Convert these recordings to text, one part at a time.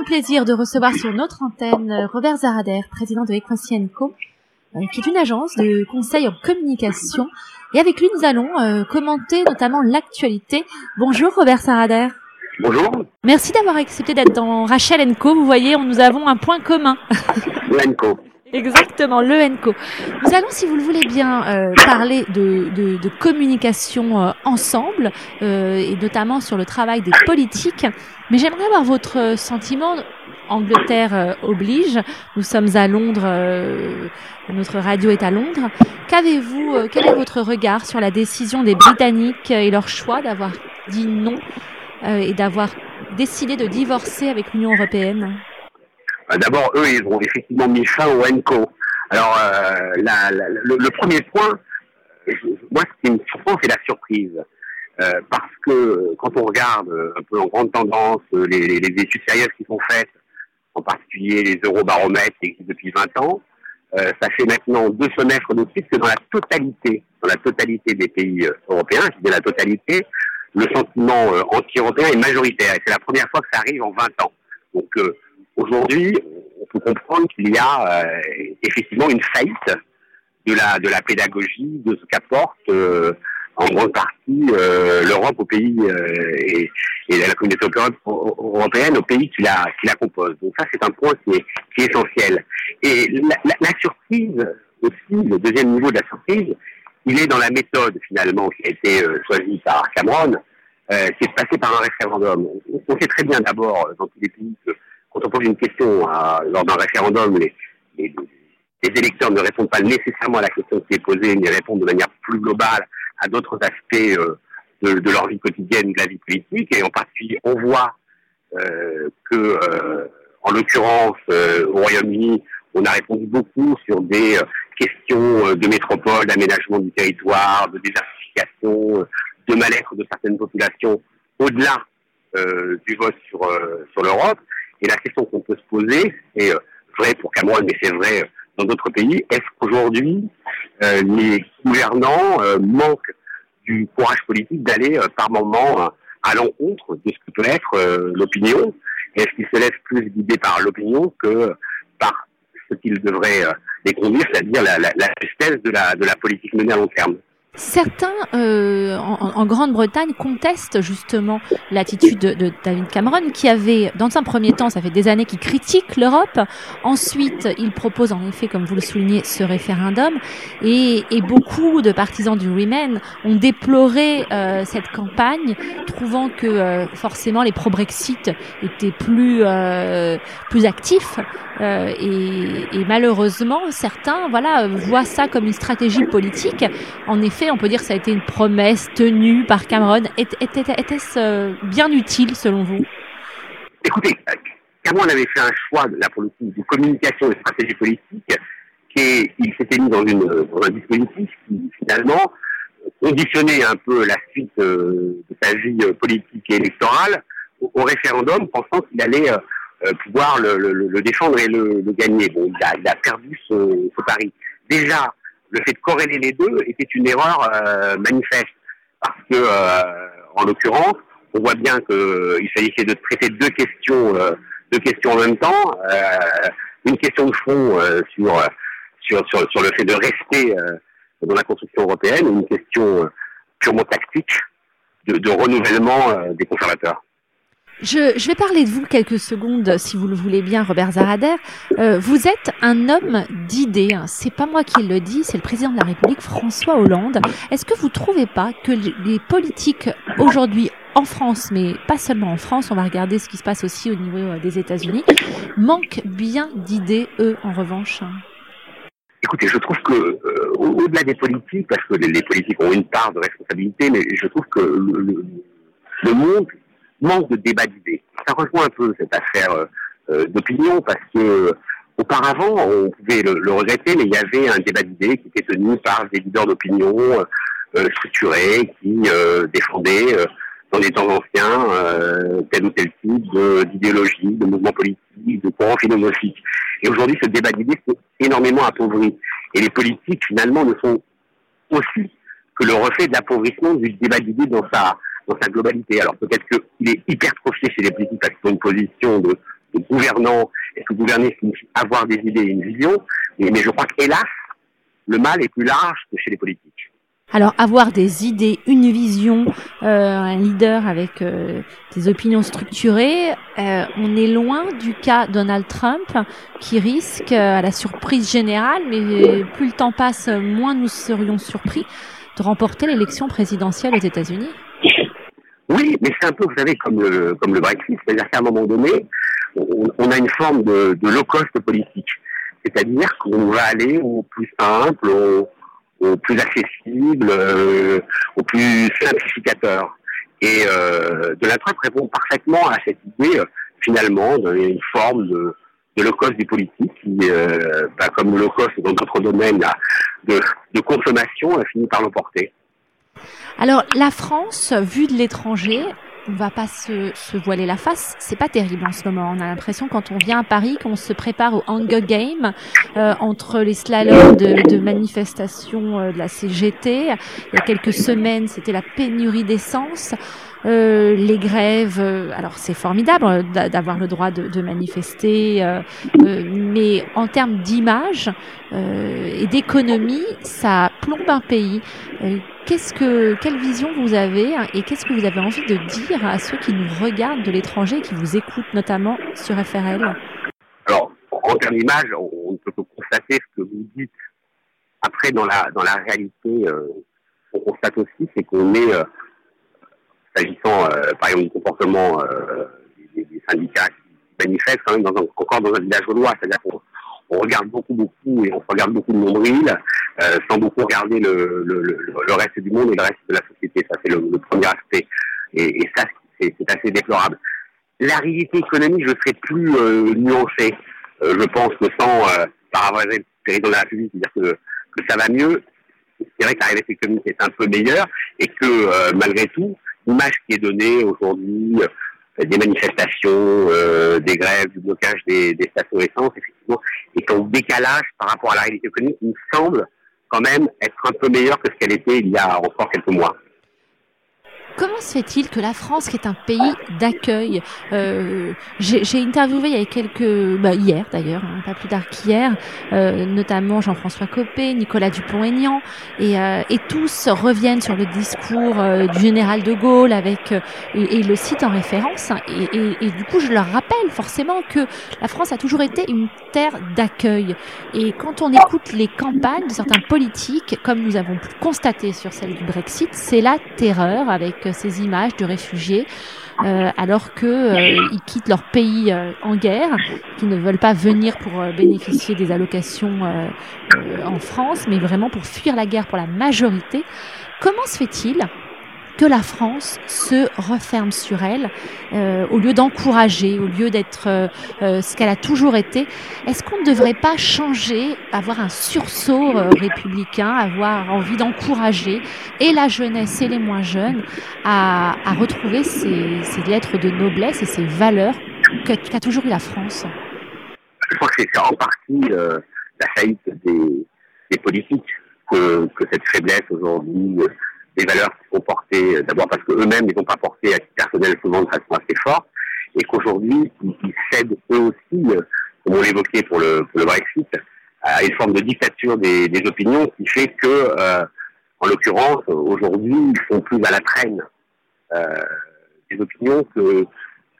le plaisir de recevoir sur notre antenne Robert Zarader, président de ENCO, qui est une agence de conseil en communication. Et avec lui, nous allons commenter notamment l'actualité. Bonjour Robert Zarader. Bonjour. Merci d'avoir accepté d'être dans Rachel ENCO. Vous voyez, nous avons un point commun. ENCO. Exactement, le ENCO. Nous allons, si vous le voulez bien, parler de communication ensemble, et notamment sur le travail des politiques. Mais j'aimerais avoir votre sentiment. Angleterre oblige. Nous sommes à Londres. Notre radio est à Londres. Qu'avez-vous quel est votre regard sur la décision des Britanniques et leur choix d'avoir dit non et d'avoir décidé de divorcer avec l'Union européenne? D'abord, eux, ils ont effectivement mis fin au ENCO. Alors, le premier point, moi, ce qui me surprend, c'est la surprise. Parce que quand on regarde un peu en grande tendance les études sérieuses qui sont faites, en particulier les eurobaromètres qui existent depuis 20 ans, ça fait maintenant 2 semestres de suite que dans la totalité des pays européens, je dis la totalité, le sentiment anti-européen est majoritaire. Et c'est la première fois que ça arrive en 20 ans. Donc, aujourd'hui, on peut comprendre qu'il y a effectivement une faillite de la pédagogie, de ce qu'apporte en grande partie l'Europe aux pays et la communauté européenne aux pays qui la composent. Donc ça, c'est un point qui est essentiel. Et la surprise aussi, le deuxième niveau de la surprise, il est dans la méthode finalement qui a été choisie par Cameron, qui est passée par un référendum. On sait très bien d'abord dans tous les pays que quand on pose une question lors d'un référendum, les électeurs ne répondent pas nécessairement à la question qui est posée, mais répondent de manière plus globale à d'autres aspects de leur vie quotidienne, de la vie politique. Et en particulier, on voit que, en l'occurrence, au Royaume-Uni, on a répondu beaucoup sur des questions de métropole, d'aménagement du territoire, de désertification, de mal-être de certaines populations, au-delà du vote sur l'Europe. Et la question qu'on peut se poser, c'est vrai pour Cameron, mais c'est vrai dans d'autres pays, est-ce qu'aujourd'hui les gouvernants manquent du courage politique d'aller par moment à l'encontre de ce que peut être l'opinion? Est-ce qu'ils se laissent plus guider par l'opinion que par ce qu'ils devraient les conduire, c'est-à-dire la justesse de la politique menée à long terme? Certains en Grande-Bretagne contestent justement l'attitude de David Cameron, qui avait, dans un premier temps, ça fait des années qu'il critique l'Europe. Ensuite, il propose en effet, comme vous le soulignez, ce référendum. Et beaucoup de partisans du Remain ont déploré cette campagne, trouvant que forcément les pro-Brexit étaient plus actifs. Et malheureusement, certains voient ça comme une stratégie politique. En effet, on peut dire que ça a été une promesse tenue par Cameron. Était-ce bien utile, selon vous? Écoutez, Cameron avait fait un choix, là, pour le coup, de communication et de stratégie politique, il s'était mis dans un dispositif qui, finalement, conditionnait un peu la suite de sa vie politique et électorale au référendum, pensant qu'il allait pouvoir le défendre et le gagner. Bon, il a perdu ce pari. Déjà, le fait de corréler les deux était une erreur manifeste, parce que, en l'occurrence, on voit bien qu'il s'agissait de traiter deux questions en même temps. Une question de fond sur le fait de rester dans la construction européenne, une question purement tactique de renouvellement des conservateurs. Je vais parler de vous quelques secondes, si vous le voulez bien, Robert Zarader. Vous êtes un homme d'idées. C'est pas moi qui le dis, c'est le président de la République, François Hollande. Est-ce que vous trouvez pas que les politiques aujourd'hui en France, mais pas seulement en France, on va regarder ce qui se passe aussi au niveau des États-Unis, manquent bien d'idées, eux, en revanche? Écoutez, je trouve que au-delà des politiques, parce que les politiques ont une part de responsabilité, mais je trouve que le monde manque de débat d'idées. Ça rejoint un peu cette affaire d'opinion, parce que auparavant, on pouvait le regretter, mais il y avait un débat d'idées qui était tenu par des leaders d'opinion structurés, qui défendaient dans des temps anciens tel ou tel type d'idéologie, de mouvement politique, de courant philosophique. Et aujourd'hui, ce débat d'idées s'est énormément appauvri. Et les politiques, finalement, ne sont aussi que le reflet de l'appauvrissement du débat d'idées dans sa globalité. Alors peut-être qu'il est hypertrophié chez les politiques parce qu'ils ont une position de gouvernant, être gouverné signifie avoir des idées et une vision, mais je crois qu'hélas, le mal est plus large que chez les politiques. Alors, avoir des idées, une vision, un leader avec des opinions structurées, on est loin du cas Donald Trump qui risque, à la surprise générale, mais plus le temps passe, moins nous serions surpris, de remporter l'élection présidentielle aux États-Unis. Oui, mais c'est un peu, vous savez, comme le Brexit, c'est-à-dire qu'à un moment donné, on a une forme de low-cost politique. C'est-à-dire qu'on va aller au plus simple, au plus accessible, au plus simplificateur. Et Donald Trump répond parfaitement à cette idée, finalement, d'une forme de low-cost du politique, qui, comme le low-cost dans d'autres domaines là, de consommation, a fini par l'emporter. Alors, la France, vue de l'étranger, on ne va pas se voiler la face, c'est pas terrible en ce moment. On a l'impression, quand on vient à Paris, qu'on se prépare au Hunger Games, entre les slaloms de manifestations de la CGT. Il y a quelques semaines, c'était la pénurie d'essence. Les grèves, alors c'est formidable d'avoir le droit de manifester, mais en termes d'image et d'économie, ça plombe un pays. Quelle vision vous avez et qu'est-ce que vous avez envie de dire à ceux qui nous regardent de l'étranger et qui vous écoutent notamment sur FRL ? Alors, en termes d'image, on ne peut que constater ce que vous dites. Après, dans la réalité, on constate aussi, c'est qu'on est... S'agissant, par exemple, du comportement des syndicats qui manifestent quand même encore dans un village gaulois, c'est-à-dire qu'on regarde beaucoup et on regarde beaucoup le nombril, sans beaucoup regarder le reste du monde et le reste de la société. Ça, c'est le premier aspect. Et ça, c'est assez déplorable. La réalité économique, je serais plus nuancé. Je pense que sans paraphraser le président de la République, c'est-à-dire que ça va mieux, c'est vrai que la réalité économique est un peu meilleure et que, malgré tout, l'image qui est donnée aujourd'hui, des manifestations, des grèves, du blocage des stations essence, effectivement, est en décalage par rapport à la réalité économique, qui me semble quand même être un peu meilleure que ce qu'elle était il y a encore quelques mois. Comment se fait-il que la France, qui est un pays d'accueil, j'ai interviewé il y a hier d'ailleurs, pas plus tard qu'hier, notamment Jean-François Copé, Nicolas Dupont-Aignan, et tous reviennent sur le discours du général de Gaulle et le citent en référence. Et du coup, je leur rappelle forcément que la France a toujours été une terre d'accueil. Et quand on écoute les campagnes de certains politiques, comme nous avons pu constater sur celle du Brexit, c'est la terreur avec ces images de réfugiés, alors qu'ils quittent leur pays en guerre, qu'ils ne veulent pas venir pour bénéficier des allocations en France, mais vraiment pour fuir la guerre pour la majorité. Comment se fait-il que la France se referme sur elle, au lieu d'encourager, au lieu d'être ce qu'elle a toujours été? Est-ce qu'on ne devrait pas changer, avoir un sursaut républicain, avoir envie d'encourager et la jeunesse et les moins jeunes à retrouver ces lettres de noblesse et ces valeurs qu'a toujours eu la France? Je crois que c'est en partie la faillite des politiques que cette faiblesse aujourd'hui... des valeurs qu'ils ont portées, d'abord parce qu'eux-mêmes ne les ont pas portées à titre personnel souvent de façon assez forte, et qu'aujourd'hui, ils cèdent eux aussi, comme on l'évoquait pour le Brexit, à une forme de dictature des opinions qui fait que, en l'occurrence, aujourd'hui, ils sont plus à la traîne des opinions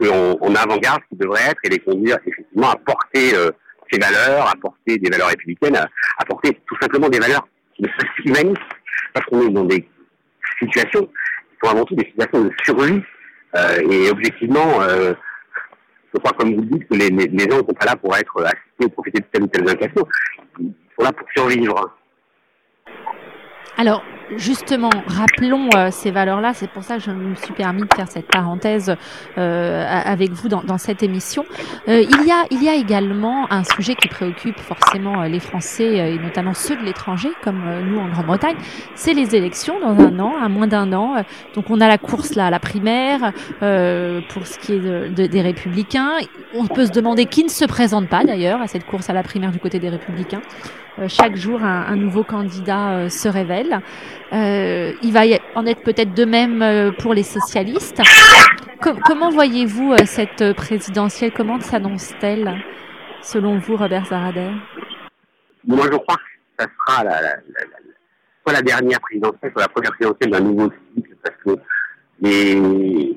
qu'on avant-garde qui devraient être et les conduire effectivement à porter ces valeurs, à porter des valeurs républicaines, à porter tout simplement des valeurs qui ne sont pas humanistes, parce qu'on est dans des situations qui sont avant tout des situations de survie et objectivement je crois comme vous le dites que les gens ne sont pas là pour être assistés ou profiter de telle ou telle invitation, ils sont là pour survivre. Alors justement, rappelons ces valeurs-là, c'est pour ça que je me suis permis de faire cette parenthèse avec vous dans cette émission. Il y a également un sujet qui préoccupe forcément les Français et notamment ceux de l'étranger, comme nous en Grande-Bretagne, c'est les élections dans un an, à moins d'un an. Donc on a la course là à la primaire pour ce qui est des Républicains. On peut se demander qui ne se présente pas d'ailleurs à cette course à la primaire du côté des Républicains. Chaque jour, un nouveau candidat se révèle. Il va en être peut-être de même pour les socialistes. Comment voyez-vous cette présidentielle? Comment s'annonce-t-elle, selon vous, Robert Zarader? Moi, je crois que ça sera soit la dernière présidentielle, soit la première présidentielle d'un nouveau cycle, parce que les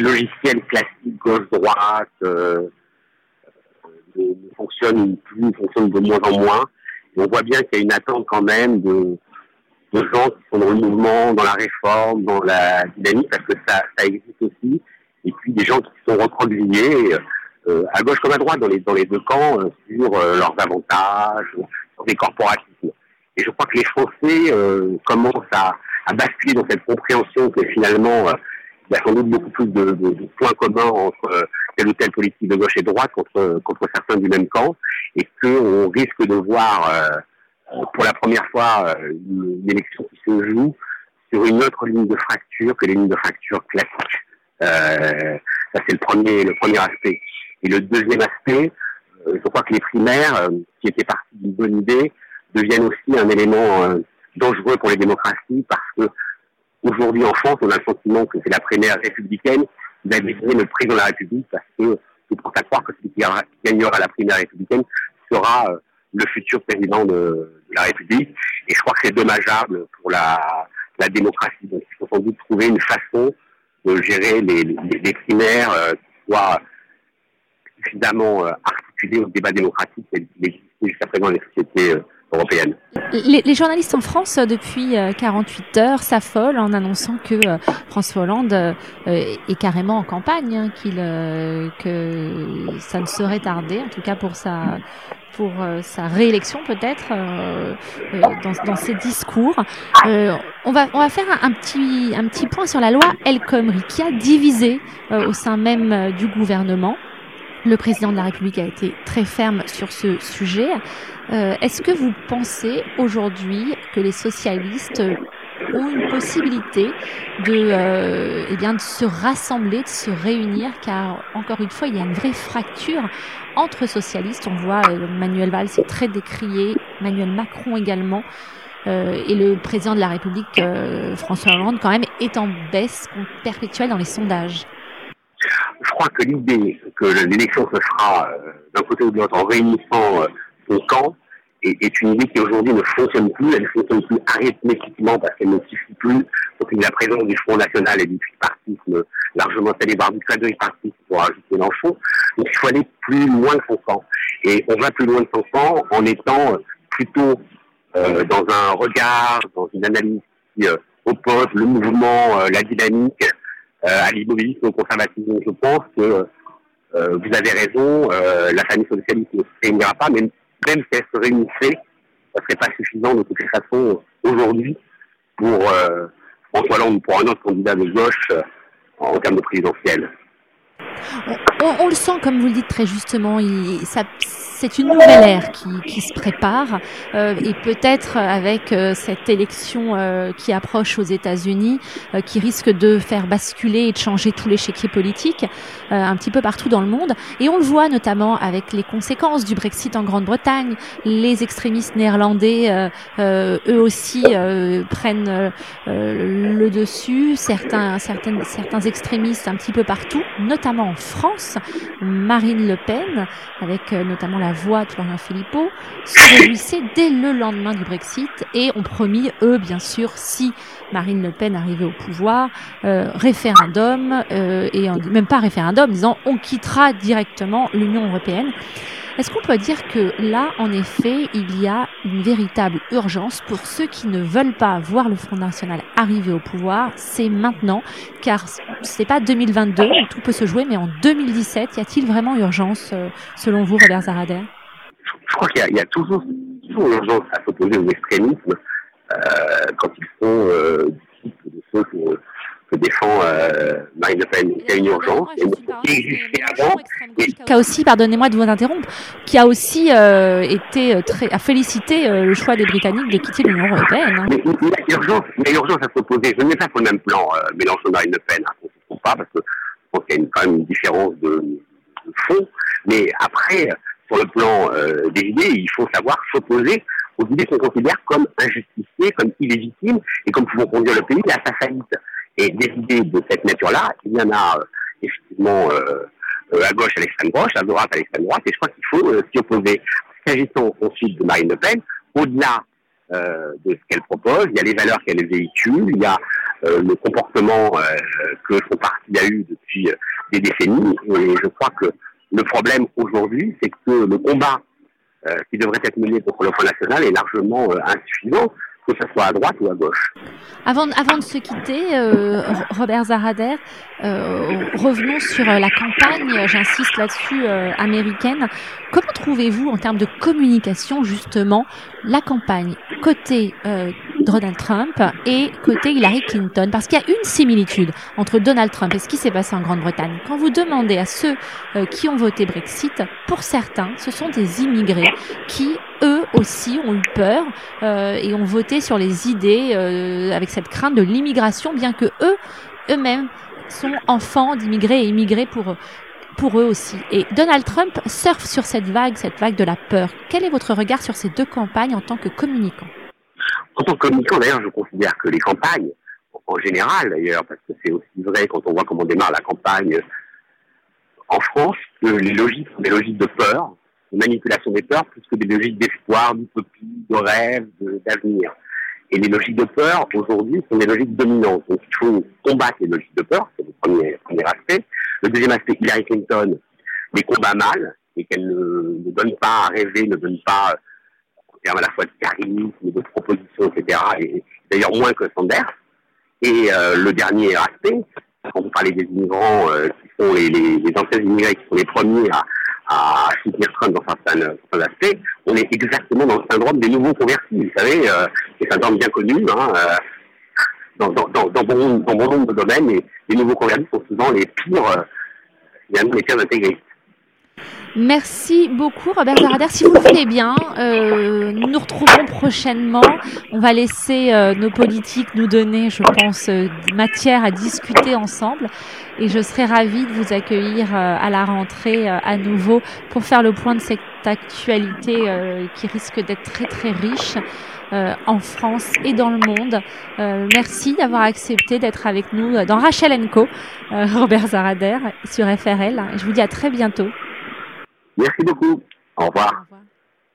logiciels classiques, gauche-droite, ne fonctionnent plus, fonctionnent de moins en moins. Et on voit bien qu'il y a une attente quand même de gens qui sont dans le mouvement, dans la réforme, dans la dynamique, parce que ça existe aussi. Et puis des gens qui sont recroquevillés, à gauche comme à droite, dans les deux camps, sur leurs avantages, sur des corporatismes. Et je crois que les Français commencent à basculer dans cette compréhension que finalement, il y a sans doute beaucoup plus de points communs entre telle ou telle politique de gauche et droite contre certains du même camp, et qu'on risque de voir pour la première fois une élection qui se joue sur une autre ligne de fracture que les lignes de fracture classiques. Ça c'est le premier aspect. Et le deuxième aspect, je crois que les primaires, qui étaient parties d'une bonne idée, deviennent aussi un élément dangereux pour les démocraties, parce que aujourd'hui en France, on a le sentiment que c'est la primaire républicaine qui va désigner le président de la République, parce que tout porte à croire que celui qui gagnera la primaire républicaine sera le futur président de la République. Et je crois que c'est dommageable pour la démocratie. Donc il faut sans doute trouver une façon de gérer les primaires qui soit suffisamment articulée au débat démocratique qui existe jusqu'à présent dans les sociétés européennes. Les journalistes en France, depuis 48 heures, s'affolent en annonçant que François Hollande est carrément en campagne, hein, que ça ne serait tardé, en tout cas pour sa réélection peut-être, dans ses discours. On va faire un petit point sur la loi El Khomri, qui a divisé au sein même du gouvernement. Le président de la République a été très ferme sur ce sujet. Est-ce que vous pensez aujourd'hui que les socialistes ont une possibilité de se rassembler, de se réunir, car encore une fois, il y a une vraie fracture entre socialistes? On voit Manuel Valls est très décrié, Emmanuel Macron également, et le président de la République, François Hollande, quand même, est en baisse perpétuelle dans les sondages. Je crois que l'idée que l'élection se fera d'un côté ou de l'autre en réunissant son camp est une idée qui aujourd'hui ne fonctionne plus. Elle ne fonctionne plus arithmétiquement parce qu'elle ne suffit plus. Donc la présence du Front National et du tripartisme largement installé par du quadripartisme pour ajouter Mélenchon. Donc il faut aller plus loin de son camp. Et on va plus loin de son camp en étant plutôt dans un regard, dans une analyse qui oppose le mouvement, la dynamique, à l'immobilisme, au conservatisme. Je pense que vous avez raison, la famille socialiste ne se réunira pas, même si elle se réunissait, ça ne serait pas suffisant de toutes les façons aujourd'hui pour François Hollande ou pour un autre candidat de gauche en termes de présidentiel. On le sent, comme vous le dites très justement, c'est une nouvelle ère qui se prépare, et peut-être avec cette élection qui approche aux États-Unis, qui risque de faire basculer et de changer tout l'échiquier politique un petit peu partout dans le monde. Et on le voit notamment avec les conséquences du Brexit en Grande-Bretagne. Les extrémistes néerlandais, eux aussi, prennent le dessus. Certains extrémistes un petit peu partout, notamment en France, Marine Le Pen, avec notamment la voix de Florian Philippot, se réunissait dès le lendemain du Brexit et ont promis, eux, bien sûr, si Marine Le Pen arrivait au pouvoir, référendum, même pas référendum, disant on quittera directement l'Union européenne. Est-ce qu'on peut dire que là, en effet, il y a une véritable urgence pour ceux qui ne veulent pas voir le Front National arriver au pouvoir? C'est maintenant, car c'est pas 2022 où tout peut se jouer, mais en 2017, y a-t-il vraiment urgence, selon vous, Robert Zarader? Je crois qu'il y a toujours urgence à s'opposer aux extrémismes quand ils sont du type de ceux que défend Marine Le Pen. Il y a une urgence qui existait avant. Qui a aussi, pardonnez-moi de vous interrompre, qui a aussi été à féliciter le choix des Britanniques de quitter l'Union européenne. Hein. Mais il y a urgence à s'opposer. Je ne mets pas sur le même plan Mélenchon et Marine Le Pen. Hein. On ne se trouve pas parce que je pense qu'il y a quand même une différence de fond. Mais après, sur le plan des idées, il faut savoir s'opposer aux idées qu'on considère comme injustifiées, comme illégitimes et comme pouvant conduire le pays à sa faillite. Et des idées de cette nature-là, il y en a effectivement à gauche, à l'extrême gauche, à droite, à l'extrême droite, et je crois qu'il faut s'y opposer. S'agissant ensuite de Marine Le Pen, au-delà de ce qu'elle propose, il y a les valeurs qu'elle véhicule, il y a le comportement que son parti a eu depuis des décennies, et je crois que le problème aujourd'hui, c'est que le combat qui devrait être mené contre le Front National est largement insuffisant, que ce soit à droite ou à gauche. Avant de se quitter, Robert Zarader, revenons sur la campagne, j'insiste là-dessus, américaine. Comment trouvez-vous, en termes de communication, justement, la campagne côté Donald Trump et côté Hillary Clinton? Parce qu'il y a une similitude entre Donald Trump et ce qui s'est passé en Grande-Bretagne. Quand vous demandez à ceux qui ont voté Brexit, pour certains, ce sont des immigrés qui, eux aussi, ont eu peur et ont voté sur les idées avec cette crainte de l'immigration, bien que eux-mêmes sont enfants d'immigrés et immigrés pour eux aussi. Et Donald Trump surfe sur cette vague de la peur. Quel est votre regard sur ces deux campagnes en tant que communicant ? En tant que communicant, d'ailleurs, je considère que les campagnes, en général d'ailleurs, parce que c'est aussi vrai quand on voit comment démarre la campagne en France, que les logiques sont des logiques de peur, de manipulation des peurs, plus que des logiques d'espoir, d'utopie, de rêve, d'avenir. Et les logiques de peur, aujourd'hui, sont des logiques dominantes. Donc, il faut combattre les logiques de peur, c'est le premier aspect. Le deuxième aspect, Hillary Clinton les combat mal, et qu'elle ne donne pas à rêver, ne donne pas, en termes à la fois de charisme, de propositions, etc., et d'ailleurs moins que Sanders. Et le dernier aspect, quand vous parlez des immigrants, qui sont les anciens immigrés, qui sont les premiers à soutenir Trump dans certains aspects, on est exactement dans le syndrome des nouveaux convertis. Vous savez, c'est un syndrome bien connu, dans bon nombre de domaines, et les nouveaux convertis sont souvent les pires intégristes. Merci beaucoup Robert Zarader. Si vous le voulez bien, nous nous retrouverons prochainement. On va laisser nos politiques nous donner, je pense, matière à discuter ensemble. Et je serai ravie de vous accueillir à la rentrée à nouveau pour faire le point de cette actualité qui risque d'être très très riche en France et dans le monde. Merci d'avoir accepté d'être avec nous dans Rachel ENCO, Robert Zarader sur FRL. Je vous dis à très bientôt. Merci beaucoup. Au revoir. Au revoir.